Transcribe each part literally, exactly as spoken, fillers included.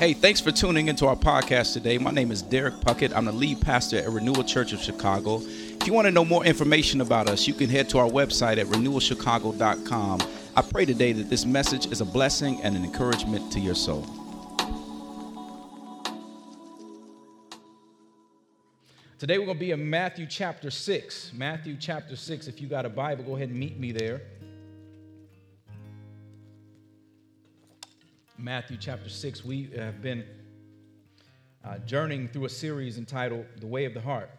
Hey, thanks for tuning into our podcast today. My name is Derek Puckett. I'm the lead pastor at Renewal Church of Chicago. If you want to know more information about us, you can head to our website at renewal chicago dot com. I pray today that this message is a blessing and an encouragement to your soul. Today we're going to be in Matthew chapter six. Matthew chapter six. If you got a Bible, go ahead and meet me there. Matthew chapter six, we have been uh, journeying through a series entitled The Way of the Heart.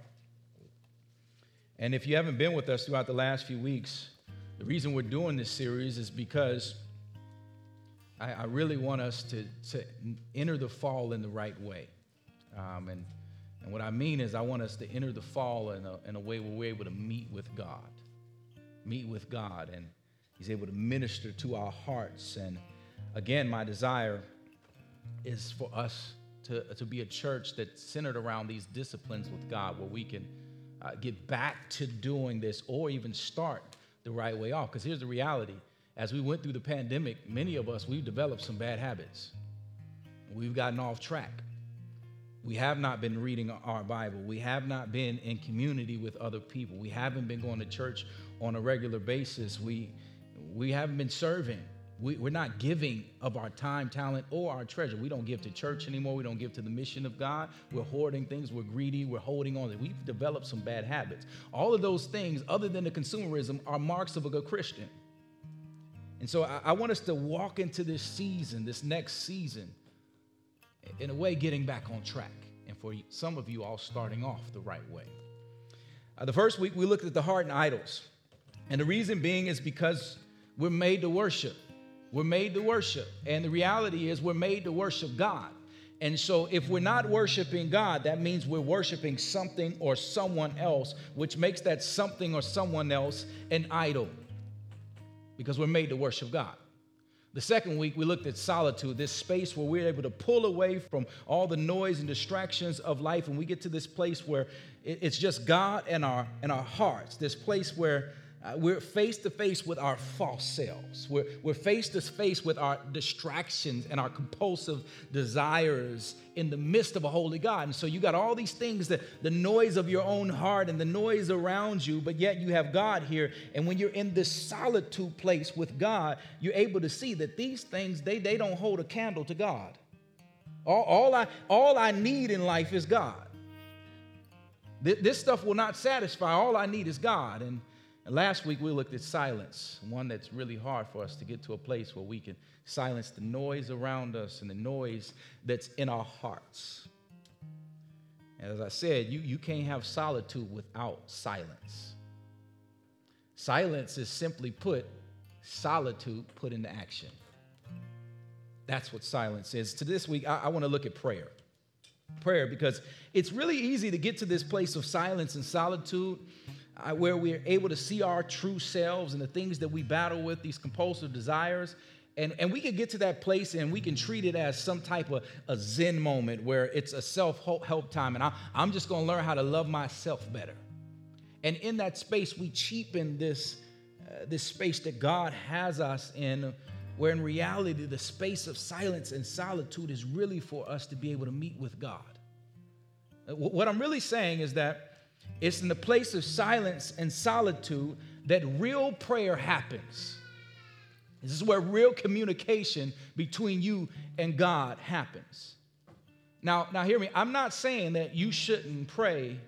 And if you haven't been with us throughout the last few weeks, the reason we're doing this series is because I, I really want us to, to enter the fall in the right way. Um, and, and what I mean is I want us to enter the fall in a, in a way where we're able to meet with God, meet with God, and he's able to minister to our hearts. And again, my desire is for us to, to be a church that's centered around these disciplines with God, where we can uh, get back to doing this or even start the right way off. Because here's the reality. As we went through the pandemic, many of us, we've developed some bad habits. We've gotten off track. We have not been reading our Bible. We have not been in community with other people. We haven't been going to church on a regular basis. We, we haven't been serving. We, we're not giving of our time, talent, or our treasure. We don't give to church anymore. We don't give to the mission of God. We're hoarding things. We're greedy. We're holding on. We've developed some bad habits. All of those things, other than the consumerism, are marks of a good Christian. And so I, I want us to walk into this season, this next season, in a way getting back on track. And for some of you all, starting off the right way. Uh, the first week, we looked at the heart and idols. And the reason being is because we're made to worship. We're made to worship. And the reality is we're made to worship God. And so if we're not worshiping God, that means we're worshiping something or someone else, which makes that something or someone else an idol, because we're made to worship God. The second week, we looked at solitude, this space where we're able to pull away from all the noise and distractions of life, and we get to this place where it's just God and our, and our hearts, this place where Uh, we're face-to-face with our false selves. We're, we're face-to-face with our distractions and our compulsive desires in the midst of a holy God. And so you got all these things, that the noise of your own heart and the noise around you, but yet you have God here. And when you're in this solitude place with God, you're able to see that these things, they, they don't hold a candle to God. All, all, I, all I need in life is God. Th- this stuff will not satisfy. All I need is God. And And last week, we looked at silence, one that's really hard for us to get to a place where we can silence the noise around us and the noise that's in our hearts. And as I said, you, you can't have solitude without silence. Silence is simply put, solitude put into action. That's what silence is. To this week, I, I want to look at prayer. Prayer, because it's really easy to get to this place of silence and solitude, where we are able to see our true selves and the things that we battle with, these compulsive desires. And, and we can get to that place and we can treat it as some type of a Zen moment where it's a self-help time. And I, I'm just going to learn how to love myself better. And in that space, we cheapen this, uh, this space that God has us in, where in reality, the space of silence and solitude is really for us to be able to meet with God. What I'm really saying is that it's in the place of silence and solitude that real prayer happens. This is where real communication between you and God happens. Now, now hear me. I'm not saying that you shouldn't pray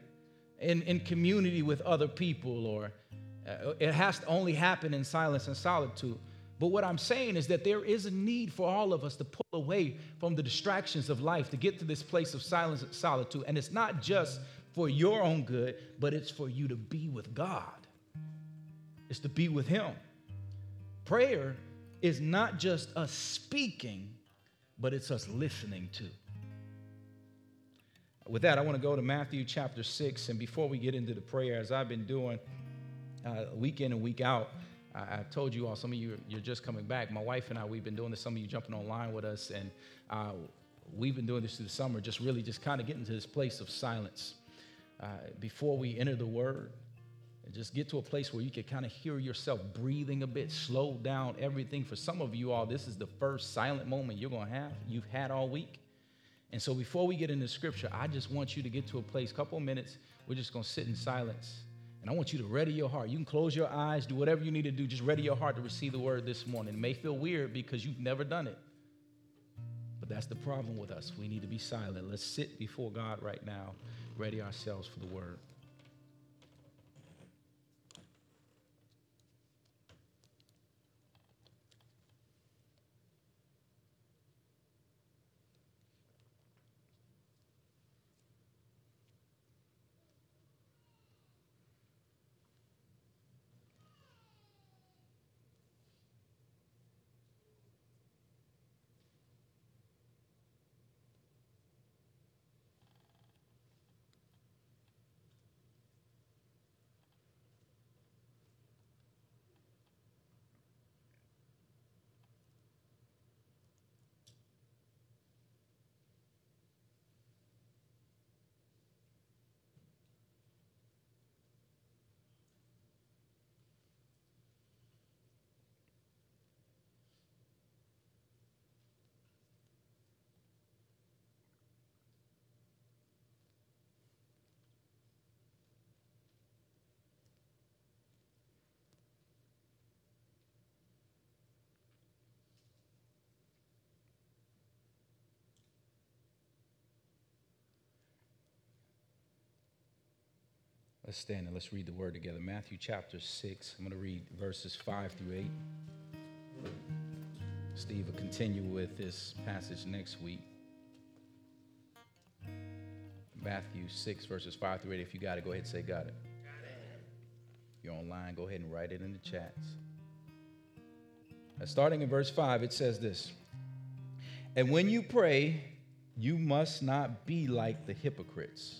in, in community with other people, or uh, it has to only happen in silence and solitude. But what I'm saying is that there is a need for all of us to pull away from the distractions of life, to get to this place of silence and solitude. And it's not just for your own good, but it's for you to be with God. It's to be with him. Prayer is not just us speaking, but it's us listening to. With that, I want to go to Matthew chapter six. And before we get into the prayer, as I've been doing uh, week in and week out, I, I told you all, some of you, you're just coming back. My wife and I, we've been doing this. Some of you jumping online with us. And uh, we've been doing this through the summer, just really just kind of getting to this place of silence. Uh, before we enter the word, just get to a place where you can kind of hear yourself breathing a bit, slow down everything. For some of you all, this is the first silent moment you're going to have, you've had all week. And so before we get into scripture, I just want you to get to a place, couple minutes, we're just going to sit in silence. And I want you to ready your heart. You can close your eyes, do whatever you need to do. Just ready your heart to receive the word this morning. It may feel weird because you've never done it. But that's the problem with us. We need to be silent. Let's sit before God right now, ready ourselves for the word. Let's stand and let's read the word together. Matthew chapter six. I'm going to read verses five through eight. Steve will continue with this passage next week. Matthew six, verses five through eight. If you got it, go ahead and say, got it. Got it. If you're online, go ahead and write it in the chats. Now, starting in verse five, it says this. And when you pray, you must not be like the hypocrites.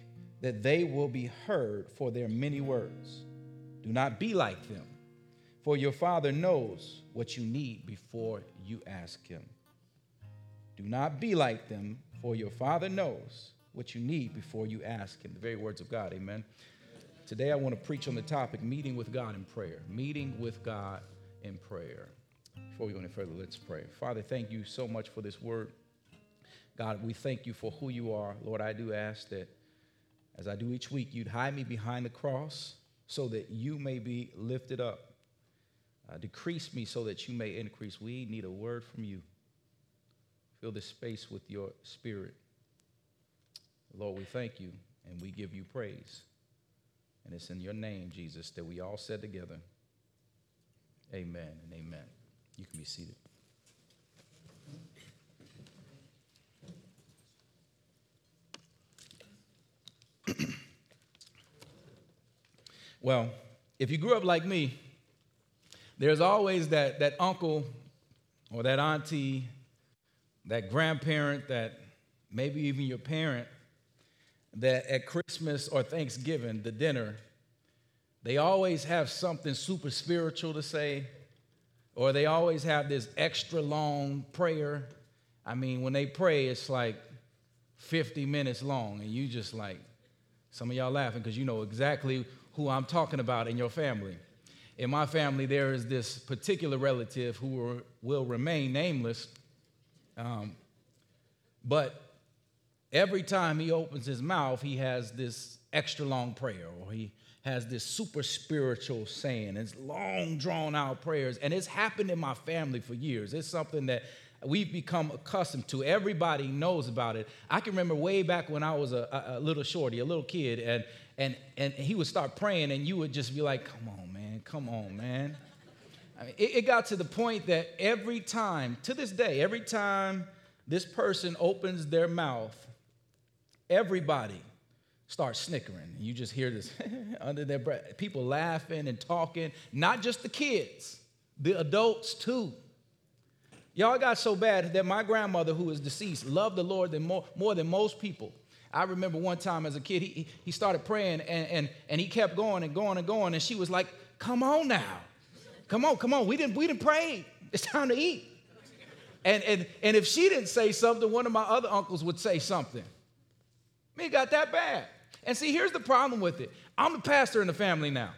that they will be heard for their many words. Do not be like them, for your Father knows what you need before you ask him. Do not be like them, for your Father knows what you need before you ask him. The very words of God, amen. Today I want to preach on the topic, meeting with God in prayer. Meeting with God in prayer. Before we go any further, let's pray. Father, thank you so much for this word. God, we thank you for who you are. Lord, I do ask that as I do each week, you'd hide me behind the cross so that you may be lifted up. Uh, decrease me so that you may increase. We need a word from you. Fill this space with your spirit. Lord, we thank you and we give you praise. And it's in your name, Jesus, that we all said together, amen and amen. You can be seated. Well, if you grew up like me, there's always that, that uncle or that auntie, that grandparent, that maybe even your parent, that at Christmas or Thanksgiving, the dinner, they always have something super spiritual to say, or they always have this extra long prayer. I mean, when they pray, it's like fifty minutes long, and you just like, some of y'all laughing because you know exactly who I'm talking about in your family. In my family, there is this particular relative who will remain nameless, um, but every time he opens his mouth, he has this extra long prayer, or he has this super spiritual saying. It's long, drawn-out prayers, and it's happened in my family for years. It's something that we've become accustomed to. Everybody knows about it. I can remember way back when I was a, a little shorty, a little kid, and and and he would start praying, and you would just be like, come on, man, come on, man. I mean, it, it got to the point that every time, to this day, every time this person opens their mouth, everybody starts snickering. You just hear this under their breath, people laughing and talking, not just the kids, the adults too. Y'all got so bad that my grandmother, who is deceased, loved the Lord than more, more than most people. I remember one time as a kid, he he started praying and and and he kept going and going and going, and she was like, "Come on now, come on, come on, we didn't we didn't pray. It's time to eat." And and and if she didn't say something, one of my other uncles would say something. I mean, it got that bad. And see, here's the problem with it. I'm the pastor in the family now.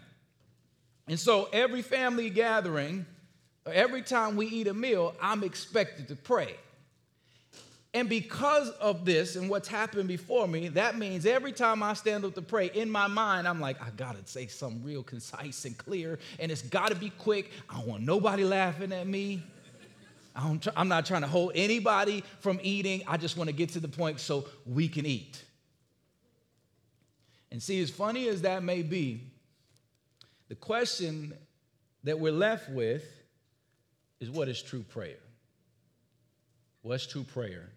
And so every family gathering, every time we eat a meal, I'm expected to pray. And because of this and what's happened before me, that means every time I stand up to pray, in my mind, I'm like, I got to say something real concise and clear, and it's got to be quick. I don't want nobody laughing at me. I don't tr- I'm not trying to hold anybody from eating. I just want to get to the point so we can eat. And see, as funny as that may be, the question that we're left with is, what is true prayer? What's true prayer?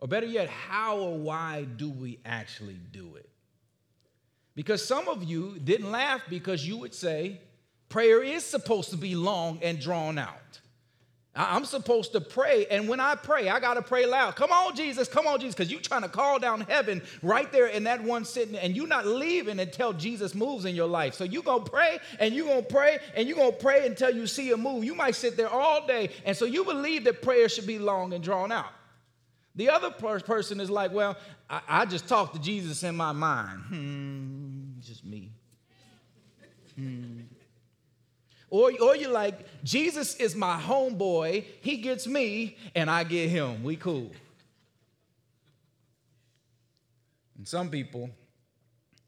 Or better yet, how or why do we actually do it? Because some of you didn't laugh because you would say, prayer is supposed to be long and drawn out. I'm supposed to pray, and when I pray, I got to pray loud. Come on, Jesus, come on, Jesus, because you're trying to call down heaven right there in that one sitting, and you're not leaving until Jesus moves in your life. So you're going to pray, and you're going to pray, and you're going to pray until you see a move. You might sit there all day, and so you believe that prayer should be long and drawn out. The other per- person is like, well, I-, I just talk to Jesus in my mind. Hmm, just me. Hmm. Or, or you're like, Jesus is my homeboy. He gets me, and I get him. We cool. And some people,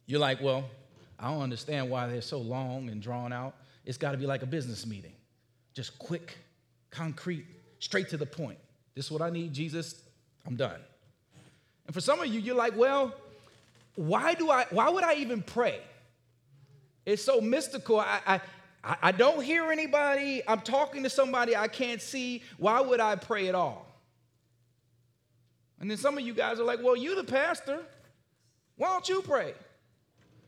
you're like, well, I don't understand why they're so long and drawn out. It's got to be like a business meeting. Just quick, concrete, straight to the point. This is what I need, Jesus. I'm done. And for some of you, you're like, well, why do I? Why would I even pray? It's so mystical. I... I I don't hear anybody. I'm talking to somebody I can't see. Why would I pray at all? And then some of you guys are like, well, you the pastor. Why don't you pray?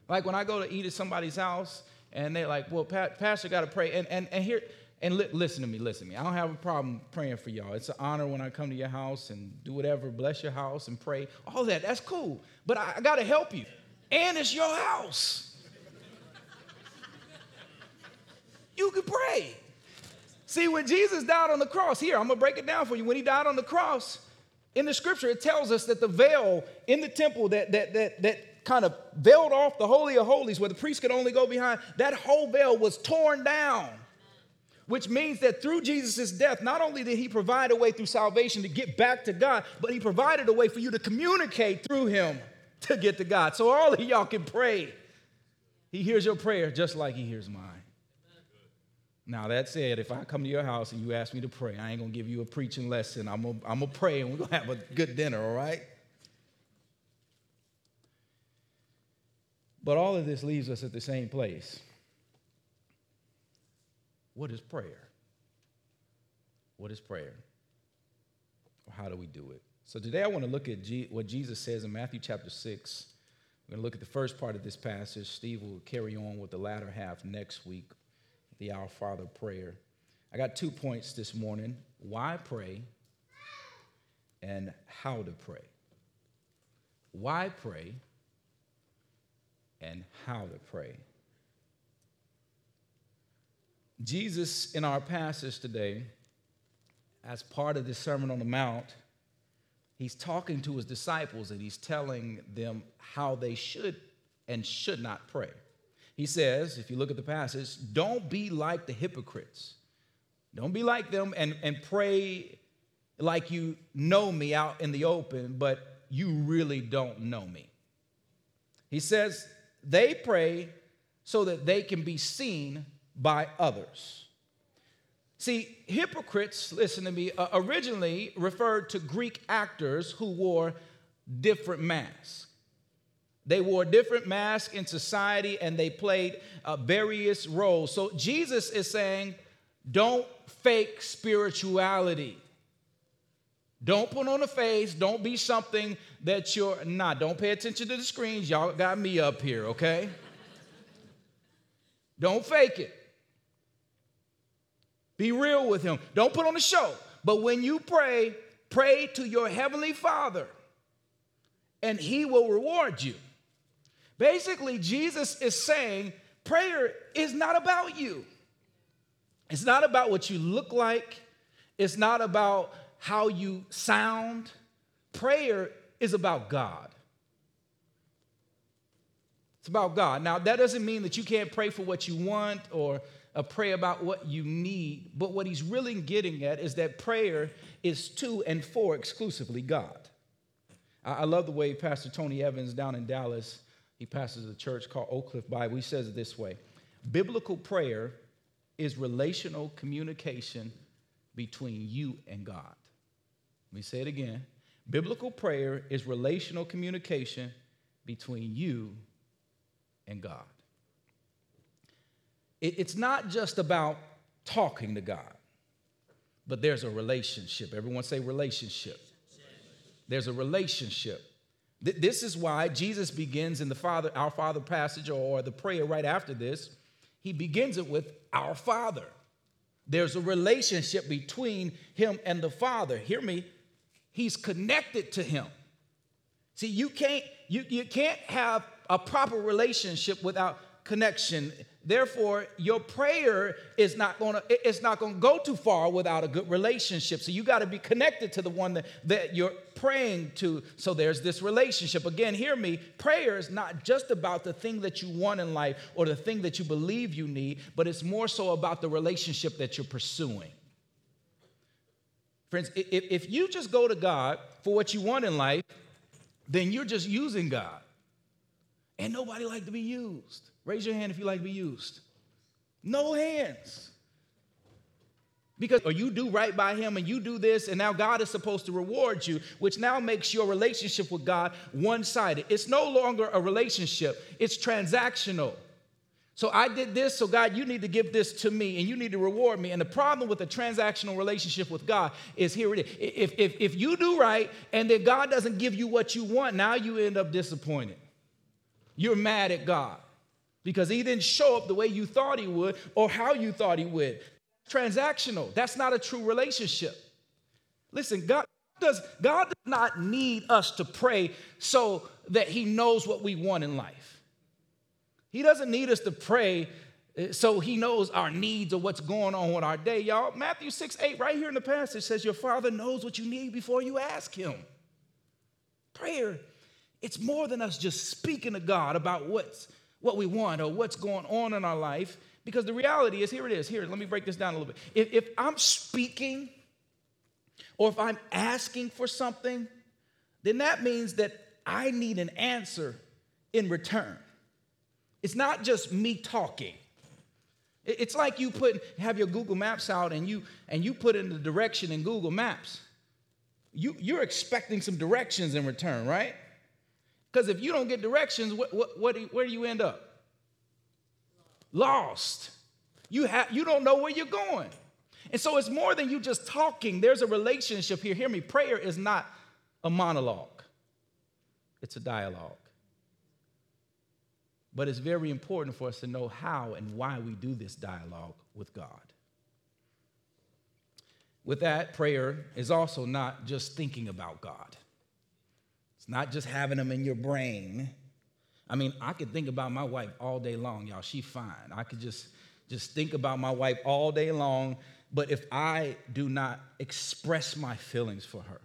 Like when I go to eat at somebody's house and they're like, well, pa- pastor got to pray. And and and here and li- listen to me, listen to me. I don't have a problem praying for y'all. It's an honor when I come to your house and do whatever, bless your house and pray. All that, that's cool. But I, I got to help you. And it's your house. You could pray. See, when Jesus died on the cross, here, I'm going to break it down for you. When he died on the cross, in the scripture, it tells us that the veil in the temple that that that that kind of veiled off the Holy of Holies, where the priest could only go behind, that whole veil was torn down, which means that through Jesus' death, not only did he provide a way through salvation to get back to God, but he provided a way for you to communicate through him to get to God. So all of y'all can pray. He hears your prayer just like he hears mine. Now, that said, if I come to your house and you ask me to pray, I ain't going to give you a preaching lesson. I'm going I'm to pray, and we're going to have a good dinner, all right? But all of this leaves us at the same place. What is prayer? What is prayer? Or how do we do it? So today I want to look at G- what Jesus says in Matthew chapter six. We're going to look at the first part of this passage. Steve will carry on with the latter half next week. The Our Father prayer. I got two points this morning: why pray and how to pray. Why pray and how to pray. Jesus, in our passage today, as part of the Sermon on the Mount, he's talking to his disciples and he's telling them how they should and should not pray. He says, if you look at the passage, don't be like the hypocrites. Don't be like them and, and pray like you know me out in the open, but you really don't know me. He says they pray so that they can be seen by others. See, hypocrites, listen to me, uh, originally referred to Greek actors who wore different masks. They wore different masks in society, and they played uh, various roles. So Jesus is saying, don't fake spirituality. Don't put on a face. Don't be something that you're not. Don't pay attention to the screens. Y'all got me up here, okay? Don't fake it. Be real with him. Don't put on a show. But when you pray, pray to your heavenly Father. and he will reward you. Basically, Jesus is saying prayer is not about you. It's not about what you look like. It's not about how you sound. Prayer is about God. It's about God. Now, that doesn't mean that you can't pray for what you want or uh, pray about what you need, but what he's really getting at is that prayer is to and for exclusively God. I, I love the way Pastor Tony Evans down in Dallas, he pastors a church called Oak Cliff Bible. He says it this way: biblical prayer is relational communication between you and God. Let me say it again. Biblical prayer is relational communication between you and God. It, it's not just about talking to God, but there's a relationship. Everyone say relationship. There's a relationship. Th- this is why Jesus begins in the Father, our Father passage, or, or the prayer right after this. He begins it with our Father. There's a relationship between him and the Father. Hear me. He's connected to him. See, you can't you, you can't have a proper relationship without connection. Therefore, your prayer is not going to it's not going to go too far without a good relationship. So you got to be connected to the one that, that you're praying to. So there's this relationship. Again, hear me. Prayer is not just about the thing that you want in life or the thing that you believe you need, but it's more so about the relationship that you're pursuing. Friends, if, if you just go to God for what you want in life, then you're just using God. And nobody like to be used. Raise your hand if you like to be used. No hands. Because or you do right by him and you do this, and now God is supposed to reward you, which now makes your relationship with God one-sided. It's no longer a relationship. It's transactional. So I did this, so God, you need to give this to me, and you need to reward me. And the problem with a transactional relationship with God is here it is. If, if, if you do right, and then God doesn't give you what you want, now you end up disappointed. You're mad at God because he didn't show up the way you thought he would or how you thought he would. Transactional. That's not a true relationship. Listen, God does, God does not need us to pray so that he knows what we want in life. He doesn't need us to pray so he knows our needs or what's going on with our day, y'all. Matthew six eight, right here in the passage, says your Father knows what you need before you ask him. Prayer, it's more than us just speaking to God about what's, what we want or what's going on in our life, because the reality is, here it is, here, let me break this down a little bit. If, if I'm speaking or if I'm asking for something, then that means that I need an answer in return. It's not just me talking. It's like you put have your Google Maps out and you and you put in the direction in Google Maps. You, you're expecting some directions in return, right? Because if you don't get directions, what, what, what do you, where do you end up? Lost. You have you don't know where you're going. And so it's more than you just talking. There's a relationship here. Hear me. Prayer is not a monologue. It's a dialogue. But it's very important for us to know how and why we do this dialogue with God. With that, prayer is also not just thinking about God. It's not just having him in your brain. I mean, I could think about my wife all day long, y'all. She's fine. I could just, just think about my wife all day long. But if I do not express my feelings for her,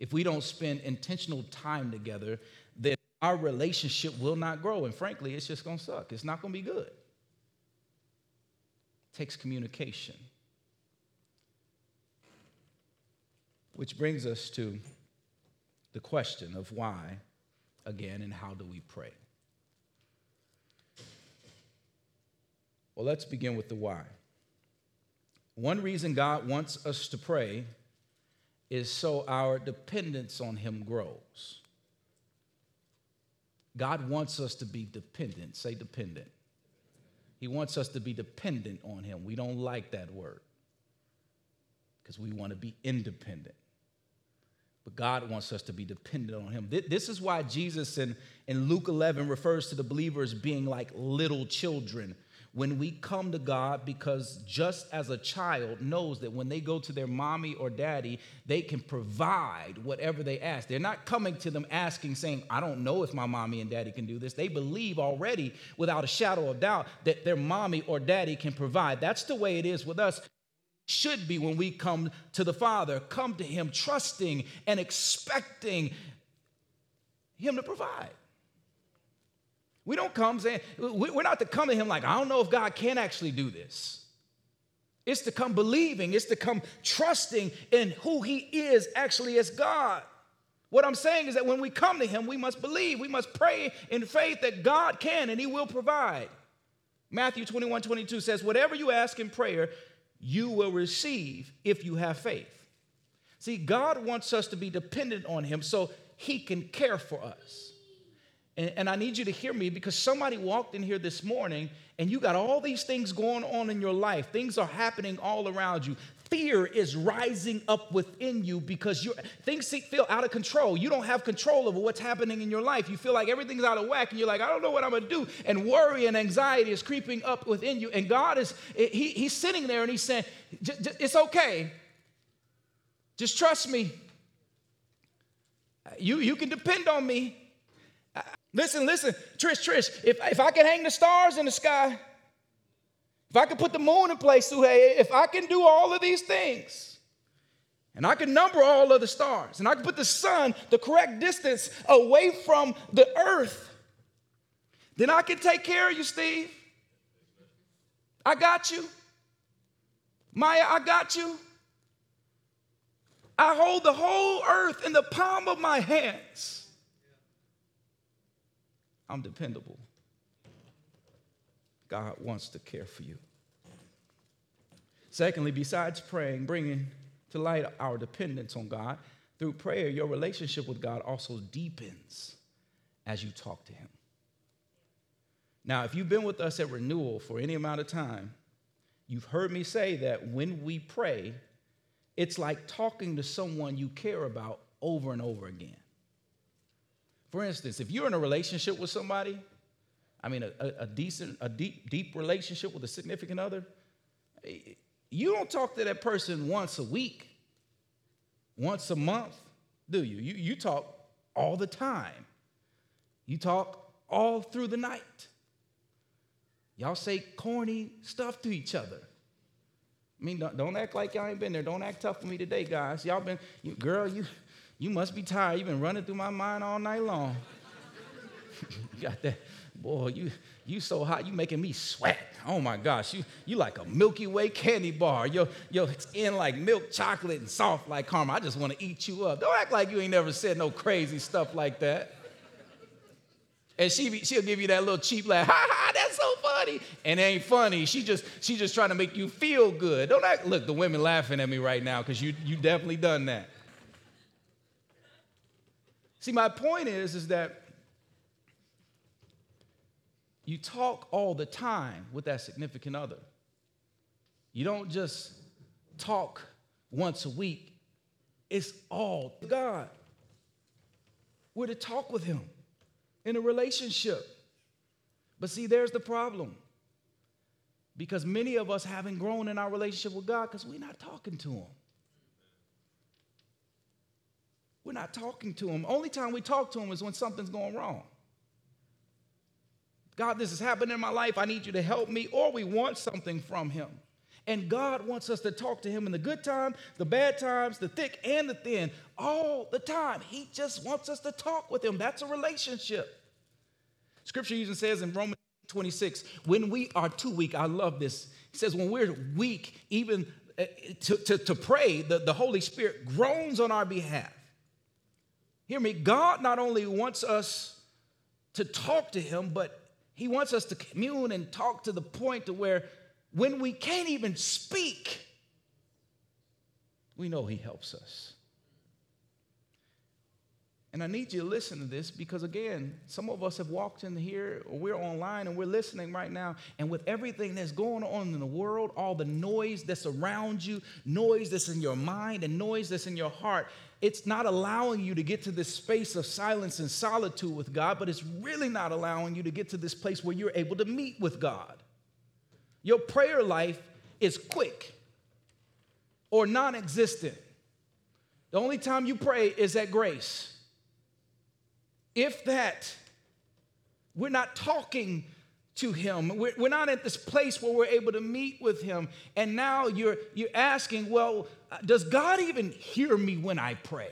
if we don't spend intentional time together, then our relationship will not grow, and frankly, it's just going to suck. It's not going to be good. It takes communication. Which brings us to the question of why, again, and how do we pray? Well, let's begin with the why. One reason God wants us to pray is so our dependence on him grows. God wants us to be dependent. Say dependent. He wants us to be dependent on him. We don't like that word because we want to be independent. But God wants us to be dependent on him. This is why Jesus in, in Luke eleven refers to the believers being like little children, when we come to God, because just as a child knows that when they go to their mommy or daddy, they can provide whatever they ask. They're not coming to them asking, saying, I don't know if my mommy and daddy can do this. They believe already without a shadow of doubt that their mommy or daddy can provide. That's the way it is with us. Should be when we come to the Father, come to Him trusting and expecting Him to provide. We don't come saying, we're not to come to Him like, I don't know if God can actually do this. It's to come believing, it's to come trusting in who He is actually as God. What I'm saying is that when we come to Him, we must believe, we must pray in faith that God can and He will provide. Matthew twenty-one twenty-two says, whatever you ask in prayer, you will receive if you have faith. See, God wants us to be dependent on Him so He can care for us. And, and I need you to hear me, because somebody walked in here this morning and you got all these things going on in your life. Things are happening all around you. Fear is rising up within you because you're, things feel out of control. You don't have control over what's happening in your life. You feel like everything's out of whack, and you're like, I don't know what I'm going to do. And worry and anxiety is creeping up within you. And God is, he, he's sitting there, and He's saying, it's okay. Just trust me. You, you can depend on me. Listen, listen, Trish, Trish, if, if I can hang the stars in the sky, if I can put the moon in place, Suhey, if I can do all of these things, and I can number all of the stars, and I can put the sun the correct distance away from the earth, then I can take care of you, Steve. I got you. Maya, I got you. I hold the whole earth in the palm of my hands. I'm dependable. God wants to care for you. Secondly, besides praying, bringing to light our dependence on God, through prayer, your relationship with God also deepens as you talk to Him. Now, if you've been with us at Renewal for any amount of time, you've heard me say that when we pray, it's like talking to someone you care about over and over again. For instance, if you're in a relationship with somebody, I mean, a, a decent, a deep, deep relationship with a significant other, you don't talk to that person once a week, once a month, do you? You, you talk all the time. You talk all through the night. Y'all say corny stuff to each other. I mean, don't, don't act like y'all ain't been there. Don't act tough for me today, guys. Y'all been, you, girl, you, you must be tired. You've been running through my mind all night long. You got that. Boy, you you so hot, you making me sweat. Oh my gosh, you you like a Milky Way candy bar. Your your skin like milk chocolate and soft like caramel. I just want to eat you up. Don't act like you ain't never said no crazy stuff like that. And she she'll give you that little cheap laugh. Ha ha, that's so funny. And it ain't funny. She just she just trying to make you feel good. Don't act. Look, the women laughing at me right now because you you definitely done that. See, my point is is that. You talk all the time with that significant other. You don't just talk once a week. It's all God. We're to talk with Him in a relationship. But see, there's the problem. Because many of us haven't grown in our relationship with God because we're not talking to Him. We're not talking to Him. Only time we talk to Him is when something's going wrong. God, this is happening in my life. I need you to help me. Or we want something from Him. And God wants us to talk to Him in the good times, the bad times, the thick and the thin, all the time. He just wants us to talk with Him. That's a relationship. Scripture even says in Romans twenty-six, when we are too weak, I love this. It says when we're weak, even to, to, to pray, the, the Holy Spirit groans on our behalf. Hear me. God not only wants us to talk to Him, but He wants us to commune and talk to the point to where when we can't even speak, we know He helps us. And I need you to listen to this because, again, some of us have walked in here, or we're online and we're listening right now, and with everything that's going on in the world, all the noise that's around you, noise that's in your mind and noise that's in your heart, it's not allowing you to get to this space of silence and solitude with God, but it's really not allowing you to get to this place where you're able to meet with God. your prayer life is quick or non-existent. The only time you pray is at grace. If that, we're not talking to him. We're, we're not at this place where we're able to meet with him. And now you're, you're asking, well, does God even hear me when I pray?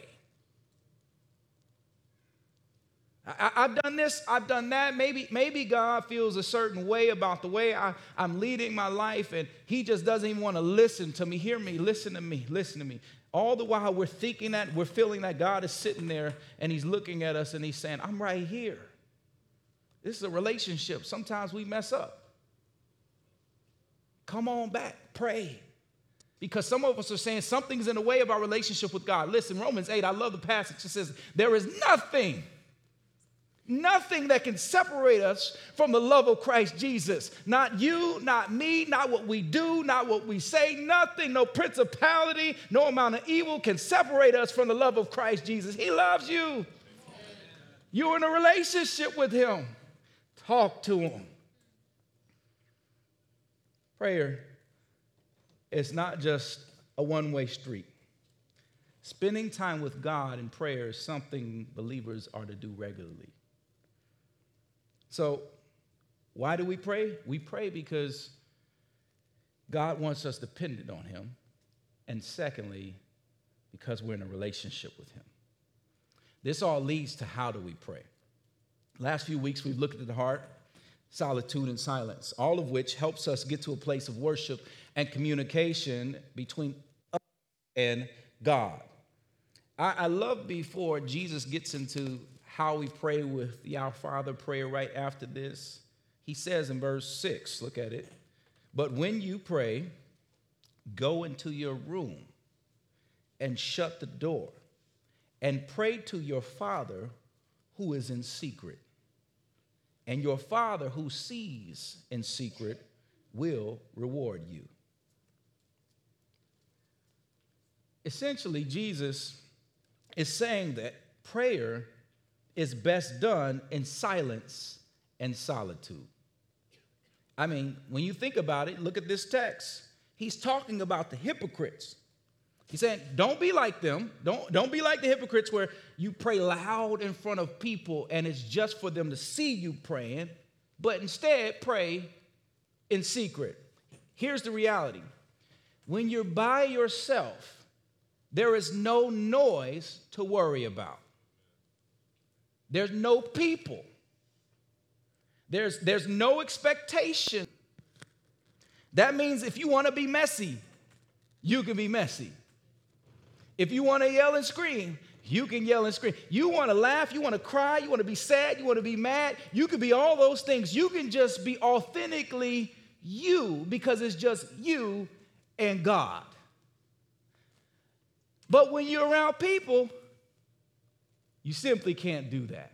I, I've done this, I've done that. Maybe, maybe God feels a certain way about the way I, I'm leading my life, and he just doesn't even want to listen to me, hear me, listen to me, listen to me. All the while we're thinking that, we're feeling that God is sitting there and he's looking at us and he's saying, I'm right here. This is a relationship. Sometimes we mess up. Come on back, pray. Because some of us are saying something's in the way of our relationship with God. Listen, Romans eight, I love the passage. It says, there is nothing, nothing that can separate us from the love of Christ Jesus. Not you, not me, not what we do, not what we say, nothing, no principality, no amount of evil can separate us from the love of Christ Jesus. He loves you. You're in a relationship with him. Talk to him. Prayer is not just a one-way street. Spending time with God in prayer is something believers are to do regularly. So why do we pray? We pray because God wants us dependent on him. And secondly, because we're in a relationship with him. This all leads to how do we pray. Last few weeks, we've looked at the heart, solitude, and silence, all of which helps us get to a place of worship and communication between us and God. I, I love before Jesus gets into how we pray with the Our Father prayer right after this. He says in verse six, look at it, but when you pray, go into your room and shut the door. And pray to your Father who is in secret. And your Father who sees in secret will reward you. Essentially, Jesus is saying that prayer is best done in silence and solitude. I mean, when you think about it, look at this text. He's talking about the hypocrites. He's saying, don't be like them. Don't, don't be like the hypocrites where you pray loud in front of people and it's just for them to see you praying, but instead pray in secret. Here's the reality. When you're by yourself, there is no noise to worry about. There's no people. There's, there's no expectation. That means if you want to be messy, you can be messy. If you want to yell and scream, you can yell and scream. You want to laugh, you want to cry, you want to be sad, you want to be mad. You can be all those things. You can just be authentically you because it's just you and God. But when you're around people, you simply can't do that.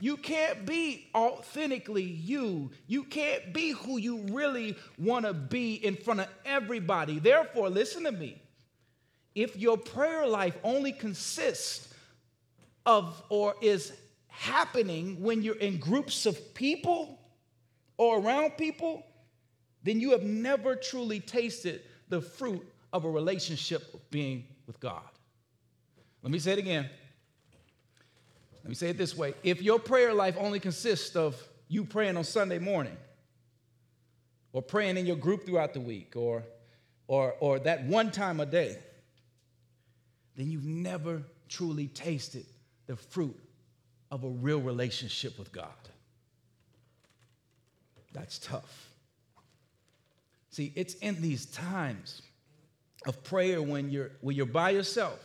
You can't be authentically you. You can't be who you really want to be in front of everybody. Therefore, listen to me. If your prayer life only consists of or is happening when you're in groups of people or around people, then you have never truly tasted the fruit of a relationship of being with God. Let me say it again. Let me say it this way. If your prayer life only consists of you praying on Sunday morning or praying in your group throughout the week or, or, or that one time a day, then you've never truly tasted the fruit of a real relationship with God. That's tough. See, it's in these times of prayer when you're, when you're by yourself,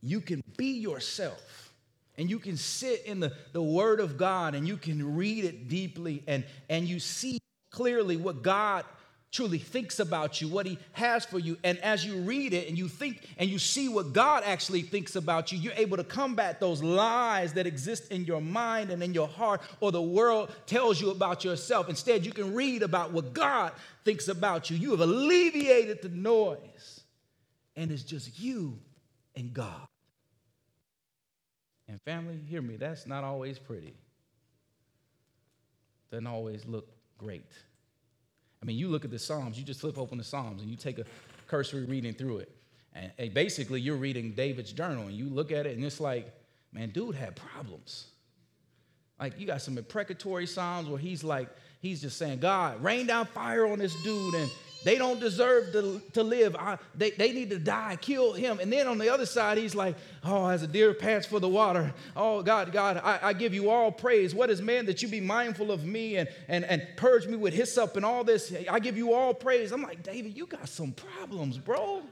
you can be yourself and you can sit in the, the Word of God and you can read it deeply and, and you see clearly what God truly thinks about you, what he has for you. And as you read it and you think and you see what God actually thinks about you, you're able to combat those lies that exist in your mind and in your heart or the world tells you about yourself. Instead, you can read about what God thinks about you. You have alleviated the noise and it's just you and God. And family, hear me, that's not always pretty. Doesn't always look great. I mean, you look at the Psalms, you just flip open the Psalms and you take a cursory reading through it. And basically, you're reading David's journal, and you look at it, and it's like, man, dude had problems. Like, you got some imprecatory Psalms where he's like, he's just saying, God, rain down fire on this dude, and they don't deserve to, to live. I, they, they need to die. Kill him. And then on the other side, he's like, oh, as a deer pants for the water. Oh, God, God, I, I give you all praise. What is man that you be mindful of me and, and, and purge me with hyssop and all this? I give you all praise. I'm like, David, you got some problems, bro.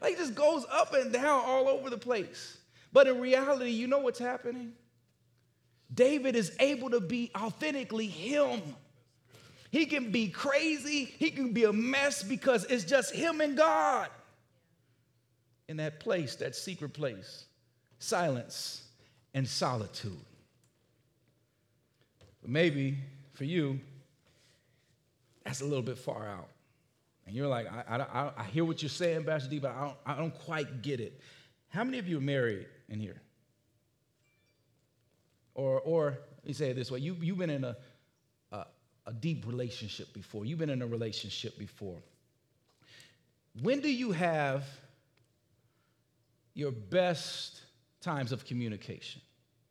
Like, it just goes up and down all over the place. But in reality, you know what's happening? David is able to be authentically him. He can be crazy. He can be a mess because it's just him and God. In that place, that secret place, silence and solitude. But maybe for you, that's a little bit far out. And you're like, I, I, I hear what you're saying, Pastor D, but I don't, I don't quite get it. How many of you are married in here? Or, or let me say it this way. You, you've been in a, a, a deep relationship before. You've been in a relationship before. When do you have your best times of communication,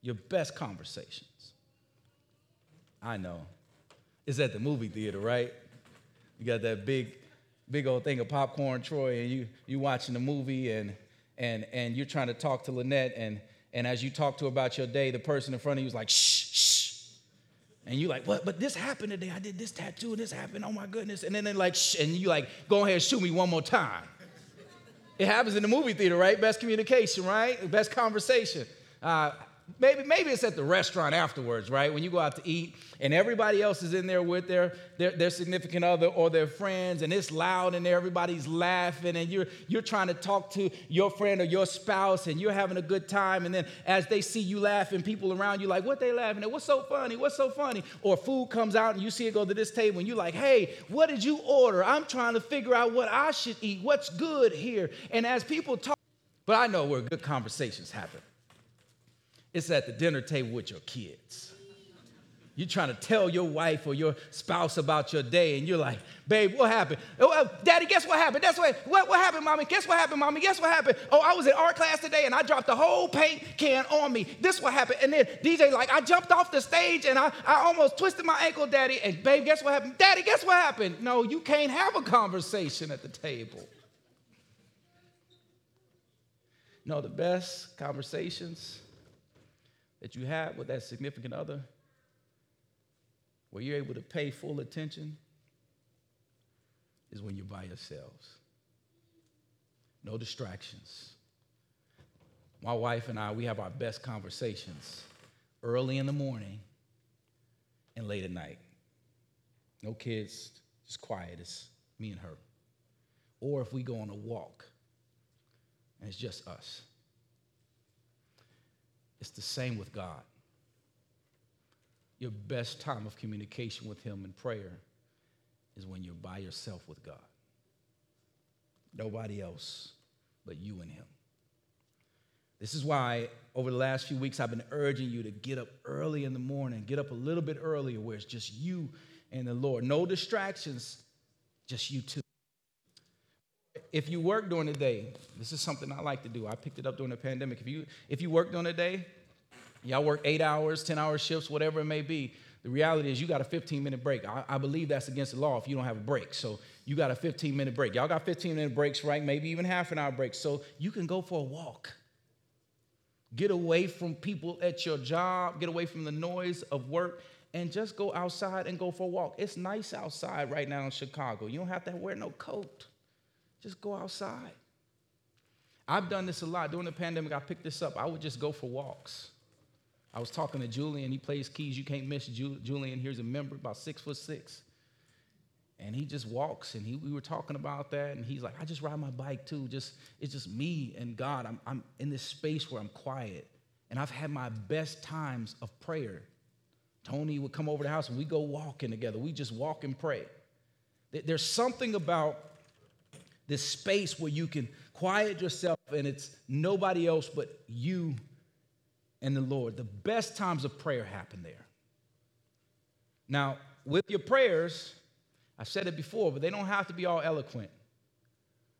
your best conversations? I know. It's at the movie theater, right? You got that big... Big old thing of popcorn, Troy, and you you watching the movie, and and and you're trying to talk to Lynette, and and as you talk to her about your day, the person in front of you is like, shh, shh, and you like, what? But this happened today. I did this tattoo. This happened. Oh my goodness! And then they're like, shh, and you like, go ahead, shoot me one more time. It happens in the movie theater, right? Best communication, right? Best conversation. Uh, Maybe maybe it's at the restaurant afterwards, right? When you go out to eat and everybody else is in there with their, their their significant other or their friends, and it's loud in there, everybody's laughing, and you're you're trying to talk to your friend or your spouse, and you're having a good time, and then as they see you laughing, people around you like, what they laughing at? What's so funny? What's so funny? Or food comes out and you see it go to this table, and you're like, hey, what did you order? I'm trying to figure out what I should eat. What's good here? And as people talk, but I know where good conversations happen. It's at the dinner table with your kids. You're trying to tell your wife or your spouse about your day, and you're like, babe, what happened? Oh, uh, Daddy, guess what happened? That's what, what, what happened, Mommy? Guess what happened, Mommy? Guess what happened? Oh, I was in art class today, and I dropped the whole paint can on me. This what happened. And then D J, like, I jumped off the stage, and I, I almost twisted my ankle, Daddy. And, babe, guess what happened? Daddy, guess what happened? No, you can't have a conversation at the table. No, the best conversations that you have with that significant other, where you're able to pay full attention, is when you're by yourselves. No distractions. My wife and I, we have our best conversations early in the morning and late at night. No kids, just quiet. It's me and her. Or if we go on a walk and it's just us. It's the same with God. Your best time of communication with him in prayer is when you're by yourself with God. Nobody else but you and him. This is why over the last few weeks I've been urging you to get up early in the morning, get up a little bit earlier where it's just you and the Lord. No distractions, just you two. If you work during the day, this is something I like to do. I picked it up during the pandemic. If you if you work during the day, y'all work eight hours, ten-hour shifts, whatever it may be, the reality is you got a fifteen-minute break. I, I believe that's against the law if you don't have a break. So you got a fifteen-minute break. Y'all got fifteen-minute breaks, right? Maybe even half an hour breaks. So you can go for a walk. Get away from people at your job. Get away from the noise of work. And just go outside and go for a walk. It's nice outside right now in Chicago. You don't have to wear no coat. Just go outside. I've done this a lot. During the pandemic, I picked this up. I would just go for walks. I was talking to Julian. He plays keys. You can't miss Ju- Julian. Here's a member, about six foot six. And he just walks, and he, we were talking about that, and he's like, I just ride my bike, too. Just it's just me and God. I'm, I'm in this space where I'm quiet, and I've had my best times of prayer. Tony would come over the house, and we go walking together. We just walk and pray. There's something about this space where you can quiet yourself and it's nobody else but you and the Lord. The best times of prayer happen there. Now, with your prayers, I've said it before, but they don't have to be all eloquent.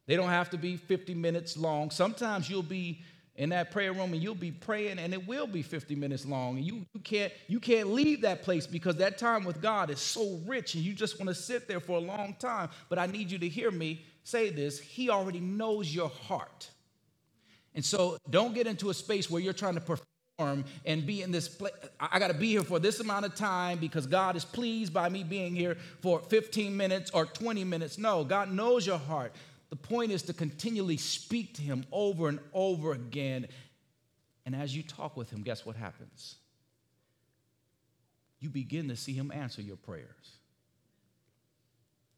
They don't have to be fifty minutes long. Sometimes you'll be in that prayer room and you'll be praying and it will be fifty minutes long. And you, you can't you can't leave that place because that time with God is so rich and you just want to sit there for a long time. But I need you to hear me say this. He already knows your heart. And so don't get into a space where you're trying to perform and be in this place. I got to be here for this amount of time because God is pleased by me being here for fifteen minutes or twenty minutes. No, God knows your heart. The point is to continually speak to him over and over again. And as you talk with him, guess what happens? You begin to see him answer your prayers.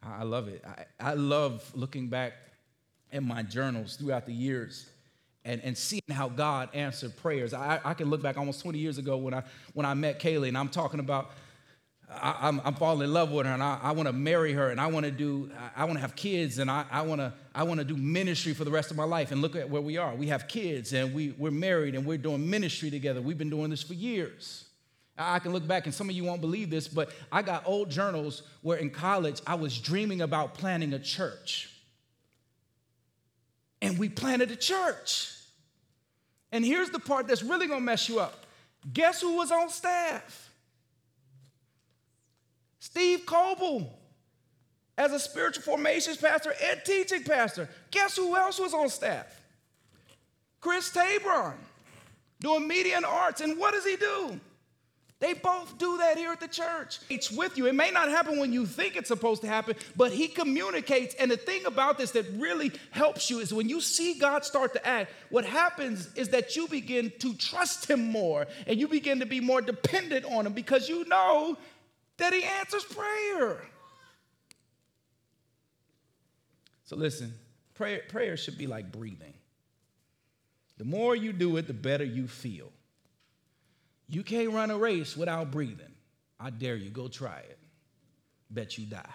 I love it. I, I love looking back at my journals throughout the years and, and seeing how God answered prayers. I, I can look back almost twenty years ago when I when I met Kaylee, and I'm talking about I, I'm, I'm falling in love with her, and I, I want to marry her, and I want to do, I, I want to have kids, and I, I want to, I want to do ministry for the rest of my life. And look at where we are. We have kids, and we, we're married, and we're doing ministry together. We've been doing this for years. I, I can look back, and some of you won't believe this, but I got old journals where in college I was dreaming about planning a church, and we planted a church. And here's the part that's really gonna mess you up. Guess who was on staff? Steve Coble, as a spiritual formations pastor and teaching pastor. Guess who else was on staff? Chris Tabron, doing media and arts. And what does he do? They both do that here at the church. It's with you. It may not happen when you think it's supposed to happen, but he communicates. And the thing about this that really helps you is when you see God start to act, what happens is that you begin to trust him more and you begin to be more dependent on him because you know that he answers prayer. So listen, prayer, prayer should be like breathing. The more you do it, the better you feel. You can't run a race without breathing. I dare you, go try it. Bet you die.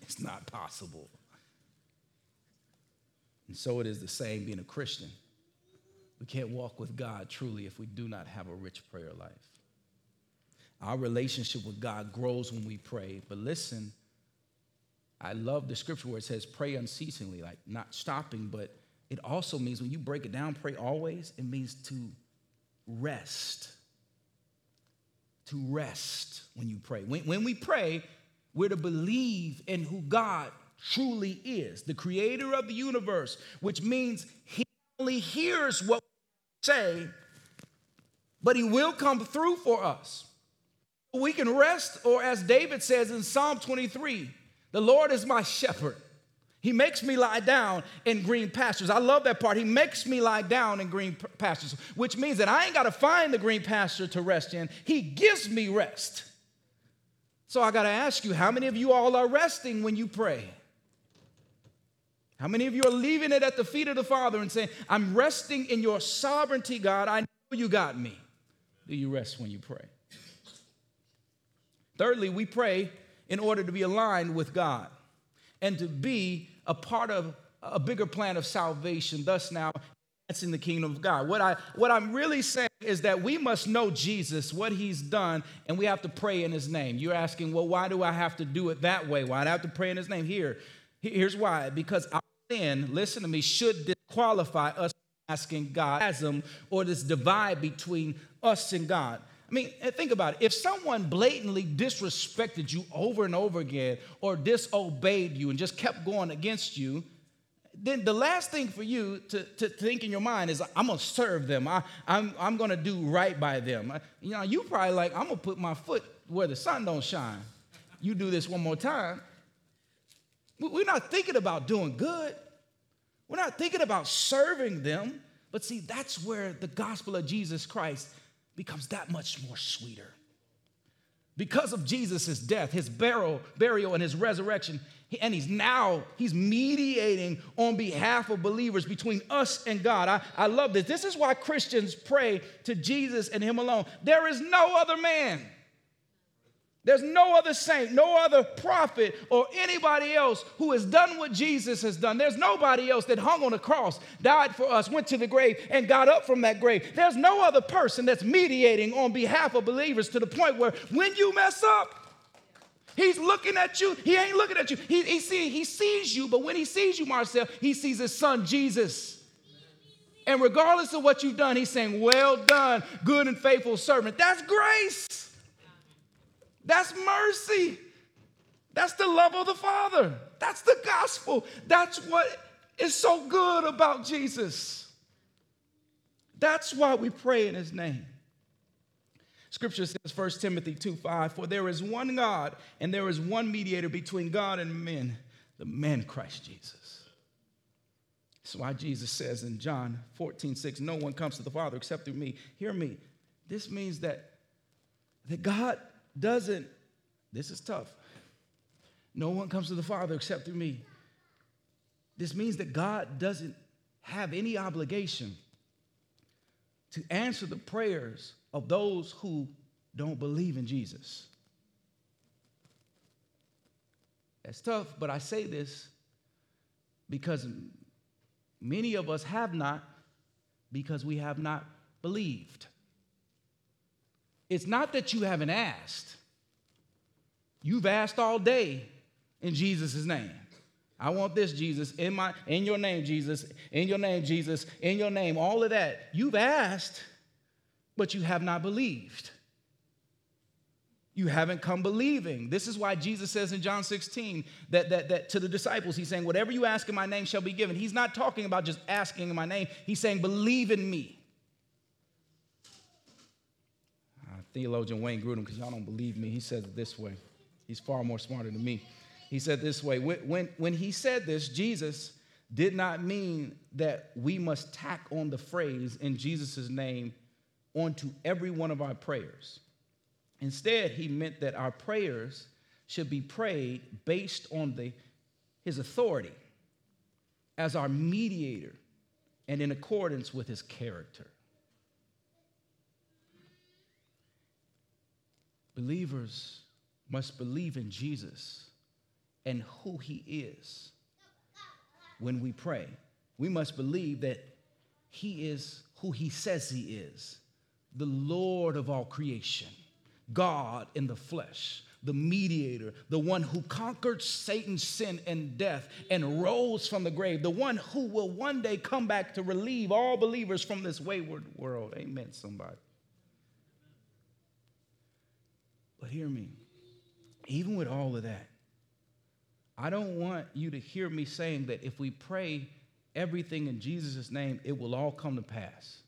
It's not possible. And so it is the same being a Christian. We can't walk with God truly if we do not have a rich prayer life. Our relationship with God grows when we pray. But listen, I love the scripture where it says pray unceasingly, like not stopping, but it also means when you break it down, pray always, it means to rest. To rest when you pray. When, when we pray, we're to believe in who God truly is, the creator of the universe, which means he only hears what we say, but he will come through for us. We can rest, or as David says in Psalm twenty-three, the Lord is my shepherd. He makes me lie down in green pastures. I love that part. He makes me lie down in green pastures, which means that I ain't got to find the green pasture to rest in. He gives me rest. So I got to ask you, how many of you all are resting when you pray? How many of you are leaving it at the feet of the Father and saying, I'm resting in your sovereignty, God. I know you got me. Do you rest when you pray? Thirdly, we pray in order to be aligned with God and to be a part of a bigger plan of salvation, thus now advancing the kingdom of God. What, I, what I'm really saying is that we must know Jesus, what he's done, and we have to pray in his name. You're asking, well, why do I have to do it that way? Why do I have to pray in his name? Here, here's why. Because our sin, listen to me, should disqualify us from asking God or this divide between us and God. I mean, think about it. If someone blatantly disrespected you over and over again or disobeyed you and just kept going against you, then the last thing for you to, to think in your mind is, I'm going to serve them. I, I'm, I'm going to do right by them. You know, you probably like, I'm going to put my foot where the sun don't shine. You do this one more time. We're not thinking about doing good. We're not thinking about serving them. But see, that's where the gospel of Jesus Christ becomes that much more sweeter. Because of Jesus' death, his burial, burial and his resurrection, and he's now, he's mediating on behalf of believers between us and God. I, I love this. This is why Christians pray to Jesus and him alone. There is no other man. There's no other saint, no other prophet or anybody else who has done what Jesus has done. There's nobody else that hung on a cross, died for us, went to the grave, and got up from that grave. There's no other person that's mediating on behalf of believers to the point where when you mess up, he's looking at you. He ain't looking at you. He, he, see, he sees you, but when he sees you, Marcel, he sees his son, Jesus. And regardless of what you've done, he's saying, well done, good and faithful servant. That's grace. That's mercy. That's the love of the Father. That's the gospel. That's what is so good about Jesus. That's why we pray in his name. Scripture says, First Timothy two five, for there is one God and there is one mediator between God and men, the man Christ Jesus. That's why Jesus says in John fourteen six, no one comes to the Father except through me. Hear me. This means that, that God doesn't, this is tough. No one comes to the Father except through me. This means that God doesn't have any obligation to answer the prayers of those who don't believe in Jesus. That's tough, but I say this because many of us have not, because we have not believed. It's not that you haven't asked. You've asked all day in Jesus' name. I want this, Jesus, in my, in your name, Jesus, in your name, Jesus, in your name, all of that. You've asked, but you have not believed. You haven't come believing. This is why Jesus says in John sixteen that, that, that to the disciples, he's saying, whatever you ask in my name shall be given. He's not talking about just asking in my name. He's saying, believe in me. Uh, theologian Wayne Grudem, because y'all don't believe me, he says it this way. He's far more smarter than me. He said this way. When, when he said this, Jesus did not mean that we must tack on the phrase in Jesus' name onto every one of our prayers. Instead, he meant that our prayers should be prayed based on the, his authority as our mediator and in accordance with his character. Believers must believe in Jesus and who he is when we pray. We must believe that he is who he says he is. The Lord of all creation, God in the flesh, the mediator, the one who conquered Satan, sin, and death, and rose from the grave, the one who will one day come back to relieve all believers from this wayward world. Amen, somebody. But hear me, even with all of that, I don't want you to hear me saying that if we pray everything in Jesus' name, it will all come to pass.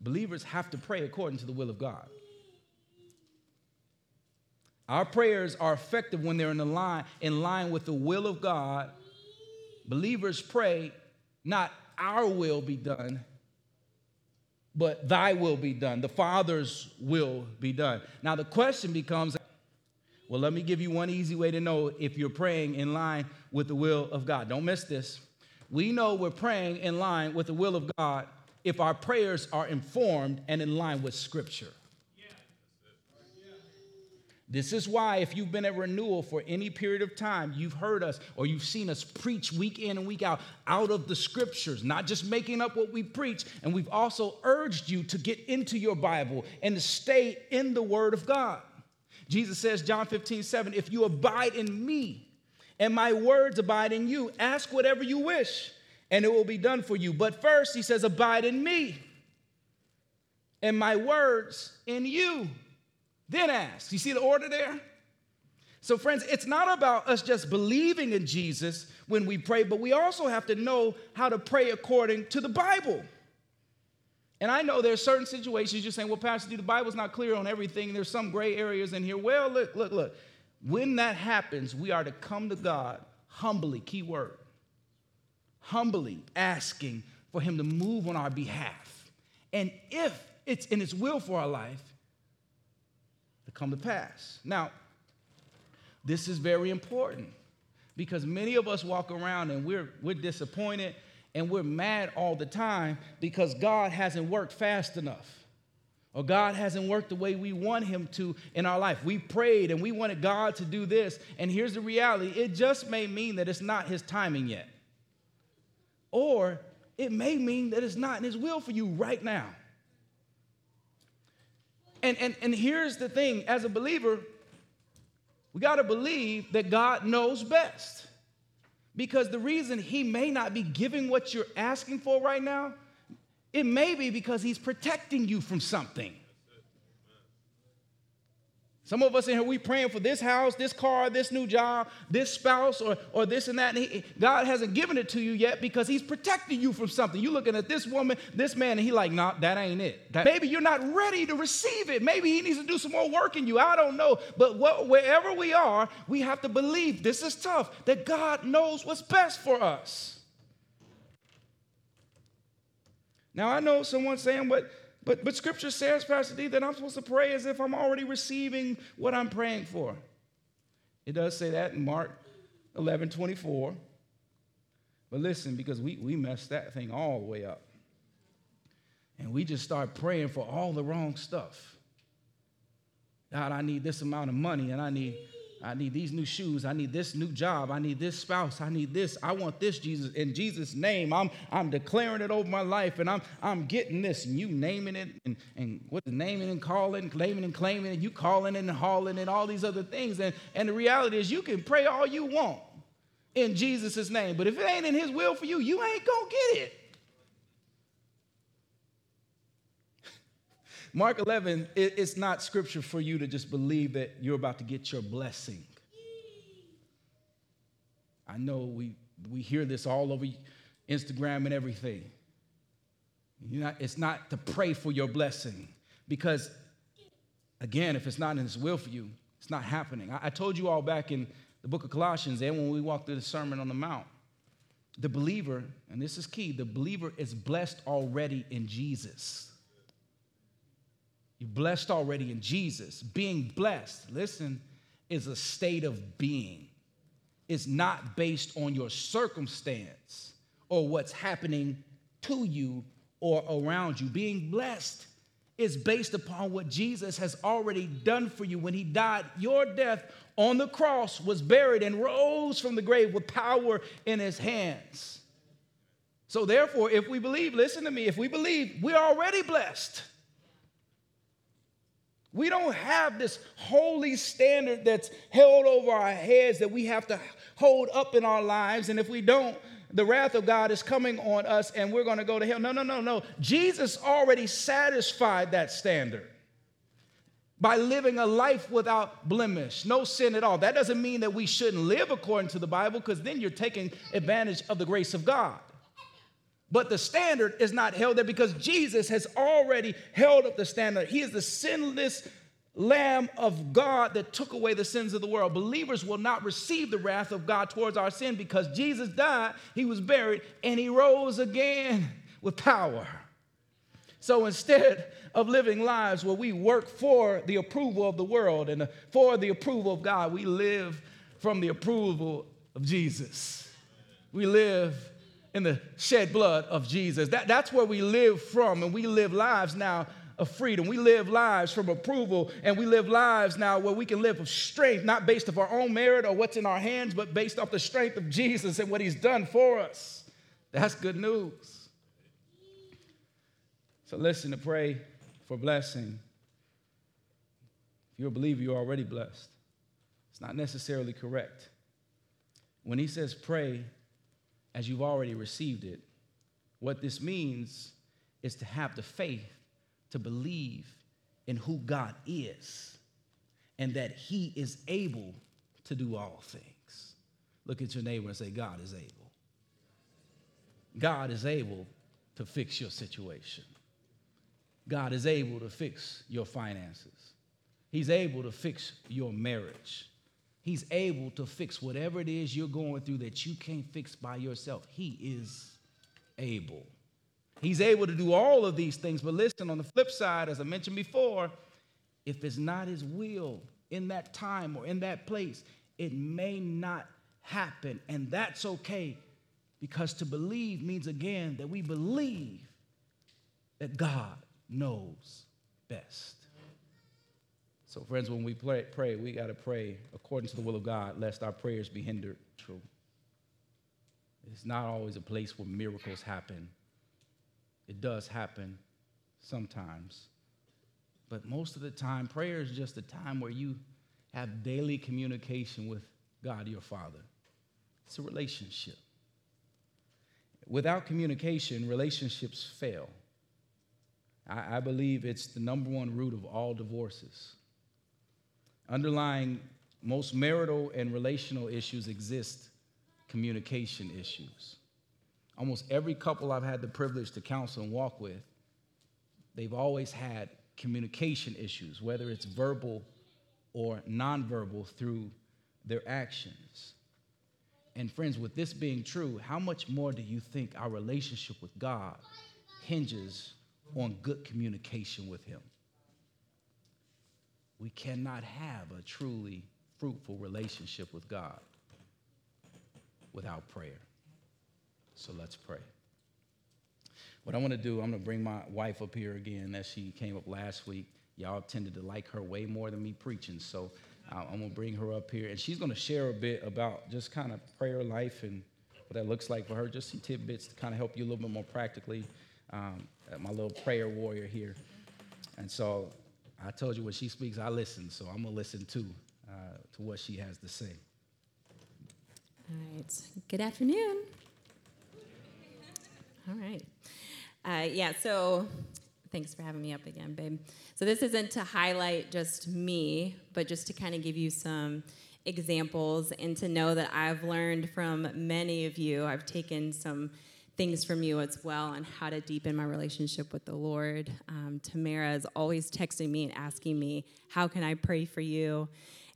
Believers have to pray according to the will of God. Our prayers are effective when they're in the line, in line with the will of God. Believers pray, not our will be done, but thy will be done. The Father's will be done. Now the question becomes, well, let me give you one easy way to know if you're praying in line with the will of God. Don't miss this. We know we're praying in line with the will of God if our prayers are informed and in line with Scripture. Yeah. This is why if you've been at Renewal for any period of time, you've heard us or you've seen us preach week in and week out, out of the Scriptures, not just making up what we preach. And we've also urged you to get into your Bible and to stay in the Word of God. Jesus says, John fifteen seven, if you abide in me and my words abide in you, ask whatever you wish, and it will be done for you. But first, he says, abide in me and my words in you. Then ask. You see the order there? So, friends, it's not about us just believing in Jesus when we pray, but we also have to know how to pray according to the Bible. And I know there are certain situations you're saying, well, Pastor, the Bible's not clear on everything. There's some gray areas in here. Well, look, look, look. When that happens, we are to come to God humbly, key word. Humbly asking for him to move on our behalf. And if it's in his will for our life, to come to pass. Now, this is very important because many of us walk around and we're, we're disappointed and we're mad all the time because God hasn't worked fast enough or God hasn't worked the way we want him to in our life. We prayed and we wanted God to do this, and here's the reality. It just may mean that it's not his timing yet, or it may mean that it's not in his will for you right now. And, and, and here's the thing. As a believer, we got to believe that God knows best, because the reason he may not be giving what you're asking for right now, it may be because he's protecting you from something. Some of us in here, we praying for this house, this car, this new job, this spouse, or, or this and that. And he, God hasn't given it to you yet because he's protecting you from something. You're looking at this woman, this man, and he's like, nah, that ain't it. That, maybe you're not ready to receive it. Maybe he needs to do some more work in you. I don't know. But what, wherever we are, we have to believe this is tough, that God knows what's best for us. Now, I know someone's saying, but... But, but Scripture says, Pastor D, that I'm supposed to pray as if I'm already receiving what I'm praying for. It does say that in Mark eleven twenty-four. But listen, because we, we messed that thing all the way up. And we just start praying for all the wrong stuff. God, I need this amount of money, and I need I need these new shoes. I need this new job. I need this spouse. I need this. I want this, Jesus. In Jesus' name, I'm I'm declaring it over my life, and I'm I'm getting this. And you naming it, and, and what's naming and calling, claiming and claiming, and you calling and hauling and all these other things. And, and the reality is you can pray all you want in Jesus' name, but if it ain't in his will for you, you ain't going to get it. Mark eleven, it's not scripture for you to just believe that you're about to get your blessing. I know we we hear this all over Instagram and everything. You're not, it's not to pray for your blessing, because, again, if it's not in his will for you, it's not happening. I, I told you all back in the book of Colossians, and when we walked through the Sermon on the Mount, the believer, and this is key, the believer is blessed already in Jesus. You're blessed already in Jesus. Being blessed, listen, is a state of being. It's not based on your circumstance or what's happening to you or around you. Being blessed is based upon what Jesus has already done for you when he died. Your death on the cross was buried and rose from the grave with power in his hands. So therefore, if we believe, listen to me, if we believe, we're already blessed. We don't have this holy standard that's held over our heads that we have to hold up in our lives. And if we don't, the wrath of God is coming on us and we're going to go to hell. No, no, no, no. Jesus already satisfied that standard by living a life without blemish, no sin at all. That doesn't mean that we shouldn't live according to the Bible, because then you're taking advantage of the grace of God. But the standard is not held there because Jesus has already held up the standard. He is the sinless Lamb of God that took away the sins of the world. Believers will not receive the wrath of God towards our sin because Jesus died, he was buried, and he rose again with power. So instead of living lives where we work for the approval of the world and for the approval of God, we live from the approval of Jesus. We live in the shed blood of Jesus. That, that's where we live from, and we live lives now of freedom. We live lives from approval, and we live lives now where we can live of strength, not based off our own merit or what's in our hands, but based off the strength of Jesus and what he's done for us. That's good news. So listen, to pray for blessing. If you're a believer, you're already blessed. It's not necessarily correct. When he says pray as you've already received it, what this means is to have the faith to believe in who God is and that he is able to do all things. Look at your neighbor and say, God is able. God is able to fix your situation. God is able to fix your finances. He's able to fix your marriage. He's able to fix whatever it is you're going through that you can't fix by yourself. He is able. He's able to do all of these things. But listen, on the flip side, as I mentioned before, if it's not his will in that time or in that place, it may not happen. And that's okay, because to believe means, again, that we believe that God knows. best. So, friends, when we pray, pray we got to pray according to the will of God, lest our prayers be hindered. True. It's not always a place where miracles happen. It does happen sometimes. But most of the time, prayer is just a time where you have daily communication with God, your Father. It's a relationship. Without communication, relationships fail. I, I believe it's the number one root of all divorces. Underlying most marital and relational issues exist communication issues. Almost every couple I've had the privilege to counsel and walk with, they've always had communication issues, whether it's verbal or nonverbal through their actions. And friends, with this being true, how much more do you think our relationship with God hinges on good communication with Him? We cannot have a truly fruitful relationship with God without prayer. So let's pray. What I want to do, I'm going to bring my wife up here again, as she came up last week. Y'all tended to like her way more than me preaching, so I'm going to bring her up here, and she's going to share a bit about just kind of prayer life and what that looks like for her, just some tidbits to kind of help you a little bit more practically, um, my little prayer warrior here. And so I told you when she speaks, I listen, so I'm going to listen too uh, to what she has to say. All right. Good afternoon. All right. Uh, yeah, so thanks for having me up again, babe. So this isn't to highlight just me, but just to kind of give you some examples and to know that I've learned from many of you. I've taken some things from you as well on how to deepen my relationship with the Lord. Um, Tamara is always texting me and asking me, how can I pray for you?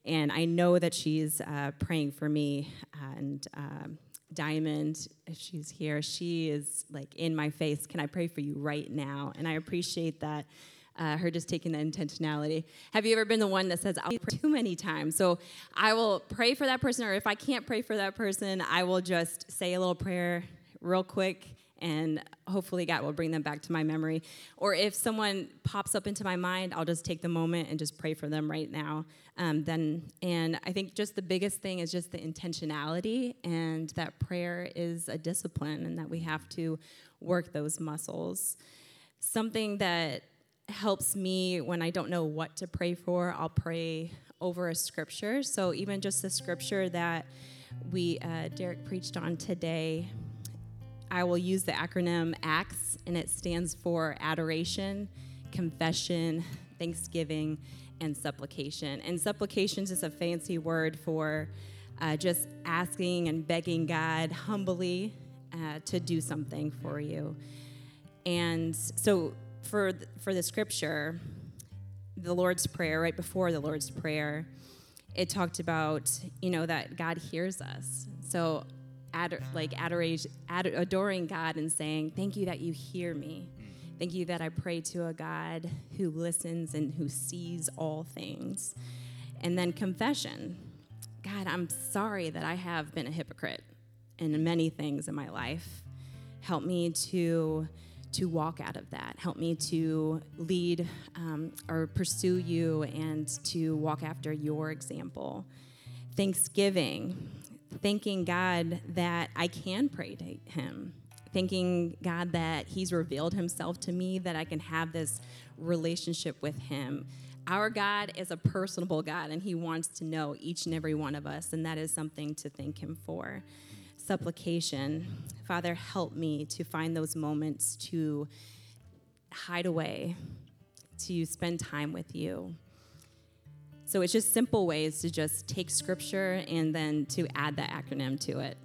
And I know that she's uh, praying for me. And um, Diamond, if she's here, she is like in my face. Can I pray for you right now? And I appreciate that, uh, her just taking that intentionality. Have you ever been the one that says, I'll pray too many times? So I will pray for that person, or if I can't pray for that person, I will just say a little prayer real quick, and hopefully God will bring them back to my memory. Or if someone pops up into my mind, I'll just take the moment and just pray for them right now. Um, then, and I think just the biggest thing is just the intentionality, and that prayer is a discipline, and that we have to work those muscles. Something that helps me when I don't know what to pray for, I'll pray over a scripture. So even just the scripture that we uh, Derek preached on today, I will use the acronym ACTS, and it stands for adoration, confession, thanksgiving, and supplication. And supplications is a fancy word for uh, just asking and begging God humbly uh, to do something for you. And so for th- for the scripture, the Lord's Prayer, right before the Lord's Prayer, it talked about, you know, that God hears us. So Ador- like adoration, ador- adoring God and saying, thank you that you hear me. Thank you that I pray to a God who listens and who sees all things. And then confession. God, I'm sorry that I have been a hypocrite in many things in my life. Help me to to walk out of that. Help me to lead um, or pursue you and to walk after your example. Thanksgiving. Thanking God that I can pray to Him. Thanking God that He's revealed Himself to me, that I can have this relationship with Him. Our God is a personable God, and He wants to know each and every one of us, and that is something to thank Him for. Supplication. Father, help me to find those moments to hide away, to spend time with you. So it's just simple ways to just take scripture and then to add that acronym to it.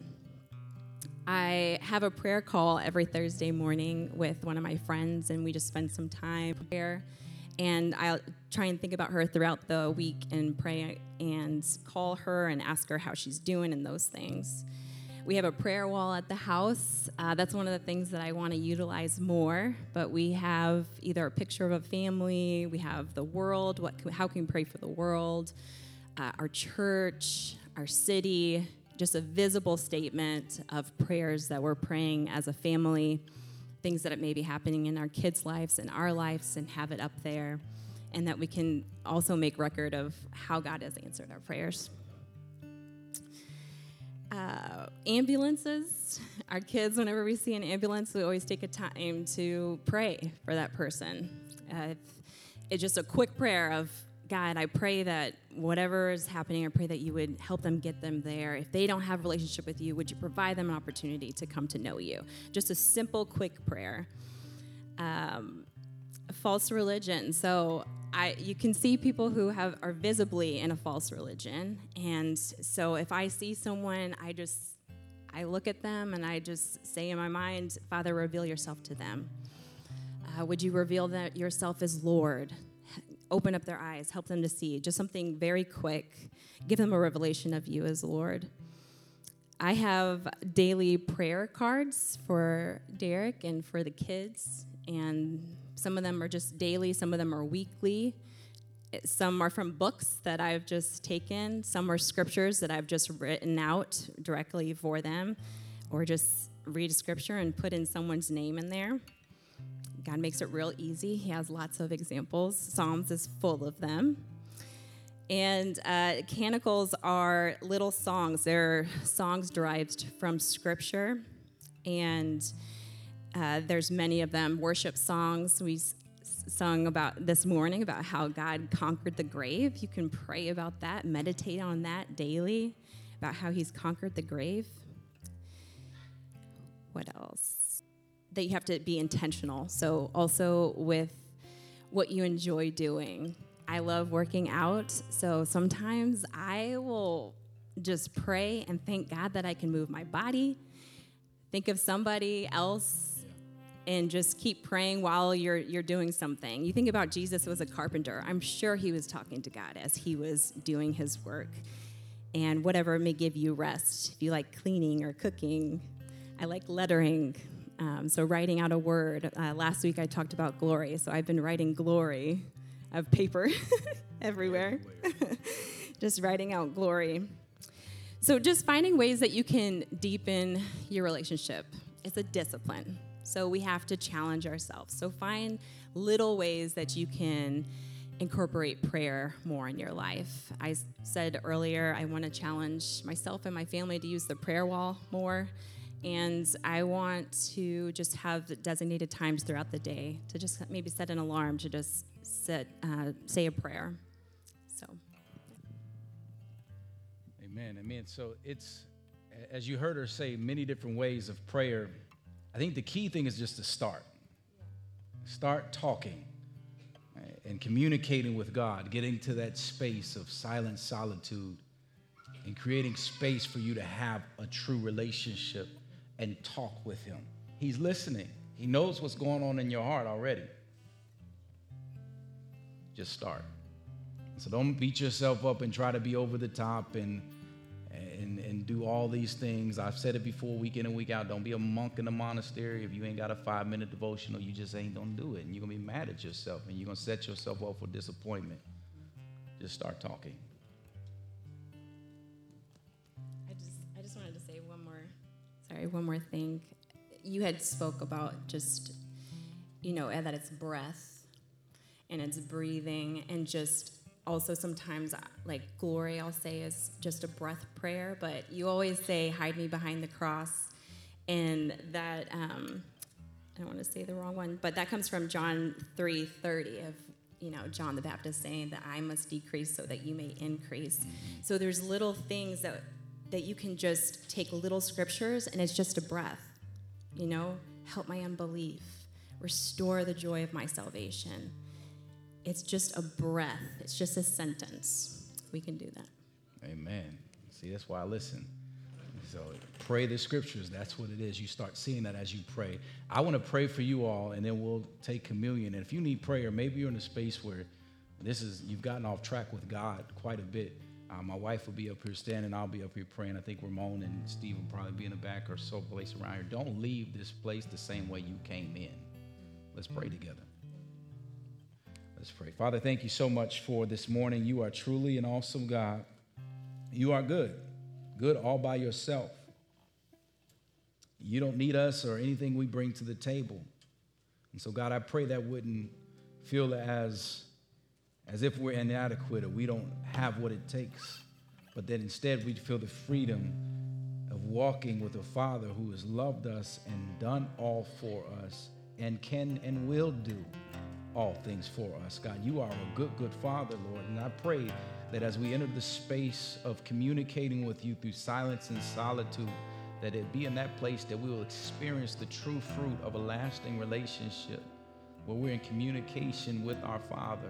I have a prayer call every Thursday morning with one of my friends, and we just spend some time in prayer. And I'll try and think about her throughout the week and pray and call her and ask her how she's doing and those things. We have a prayer wall at the house. Uh, that's one of the things that I want to utilize more. But we have either a picture of a family, we have the world, what, how can we pray for the world, uh, our church, our city, just a visible statement of prayers that we're praying as a family. things that may be happening in our kids' lives and our lives, and have it up there, and that we can also make record of how God has answered our prayers. Uh, ambulances, our kids, whenever we see an ambulance, we always take a time to pray for that person. Uh, it's just a quick prayer of, God, I pray that whatever is happening, I pray that you would help them get them there. If they don't have a relationship with you, would you provide them an opportunity to come to know you? Just a simple, quick prayer. Um, false religion. So I, you can see people who have are visibly in a false religion. And so if I see someone, I just, I look at them and I just say in my mind, Father, reveal yourself to them. Uh, would you reveal that yourself as Lord? Open up their eyes, help them to see, just something very quick. Give them a revelation of you as Lord. I have daily prayer cards for Derek and for the kids, and some of them are just daily, some of them are weekly. Some are from books that I've just taken. Some are scriptures that I've just written out directly for them, or just read a scripture and put in someone's name in there. God makes it real easy. He has lots of examples. Psalms is full of them. And uh, canticles are little songs. They're songs derived from Scripture. And uh, there's many of them. Worship songs we s- sung about this morning about how God conquered the grave. You can pray about that, meditate on that daily, about how he's conquered the grave. What else? That you have to be intentional. So also with what you enjoy doing. I love working out, so sometimes I will just pray and thank God that I can move my body. Think of somebody else and just keep praying while you're you're doing something. You think about Jesus was a carpenter. I'm sure he was talking to God as he was doing his work. And whatever may give you rest. If you like cleaning or cooking, I like lettering. Um, so writing out a word. Uh, last week I talked about glory, so I've been writing glory of paper everywhere. Just writing out glory. So just finding ways that you can deepen your relationship. It's a discipline, so we have to challenge ourselves. So find little ways that you can incorporate prayer more in your life. I said earlier I want to challenge myself and my family to use the prayer wall more. And I want to just have designated times throughout the day to just maybe set an alarm to just set, uh, say a prayer. So. Amen, amen. So it's, as you heard her say, many different ways of prayer. I think the key thing is just to start. Start talking and communicating with God, getting to that space of silent solitude and creating space for you to have a true relationship and talk with him. He's listening. He knows what's going on in your heart already. Just start. So don't beat yourself up and try to be over the top and and and do all these things. I've said it before, week in and week out. Don't be a monk in a monastery. If you ain't got a five-minute devotional, you just ain't gonna do it. And you're gonna be mad at yourself, and you're gonna set yourself up for disappointment. Just start talking. Sorry, one more thing. You had spoke about just, you know, that it's breath and it's breathing, and just also sometimes, like glory, I'll say, is just a breath prayer, but you always say, hide me behind the cross, and that, um, I don't want to say the wrong one, but that comes from John three thirty of, you know, John the Baptist saying that I must decrease so that you may increase. So there's little things that that you can just take little scriptures, and it's just a breath, you know? Help my unbelief. Restore the joy of my salvation. It's just a breath. It's just a sentence. We can do that. Amen. See, that's why I listen. So pray the scriptures. That's what it is. You start seeing that as you pray. I want to pray for you all, and then we'll take communion. And if you need prayer, maybe you're in a space where this is you've gotten off track with God quite a bit. Uh, my wife will be up here standing. I'll be up here praying. I think Ramon and Steve will probably be in the back or some place around here. Don't leave this place the same way you came in. Let's pray together. Let's pray. Father, thank you so much for this morning. You are truly an awesome God. You are good, good all by yourself. You don't need us or anything we bring to the table. And so, God, I pray that wouldn't feel as, as if we're inadequate or we don't have what it takes, but that instead we feel the freedom of walking with a Father who has loved us and done all for us and can and will do all things for us. God, you are a good, good Father, Lord, and I pray that as we enter the space of communicating with you through silence and solitude, that it be in that place that we will experience the true fruit of a lasting relationship where we're in communication with our Father.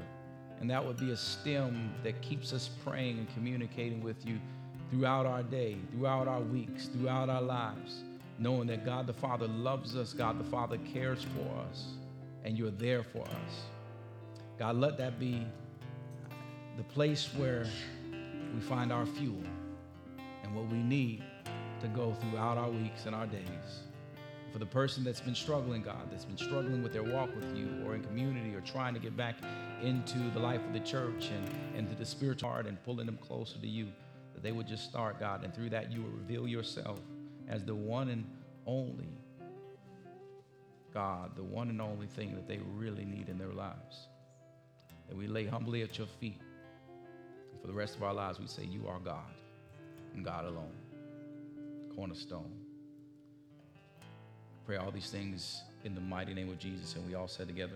And that would be a stem that keeps us praying and communicating with you throughout our day, throughout our weeks, throughout our lives, knowing that God the Father loves us, God the Father cares for us, and you're there for us. God, let that be the place where we find our fuel and what we need to go throughout our weeks and our days. For the person that's been struggling, God, that's been struggling with their walk with you or in community or trying to get back into the life of the church and into the spiritual heart and pulling them closer to you, that they would just start, God, and through that you would reveal yourself as the one and only God, the one and only thing that they really need in their lives. That we lay humbly at your feet. And for the rest of our lives, we say, you are God and God alone. Cornerstone. Pray all these things in the mighty name of Jesus, and we all said together,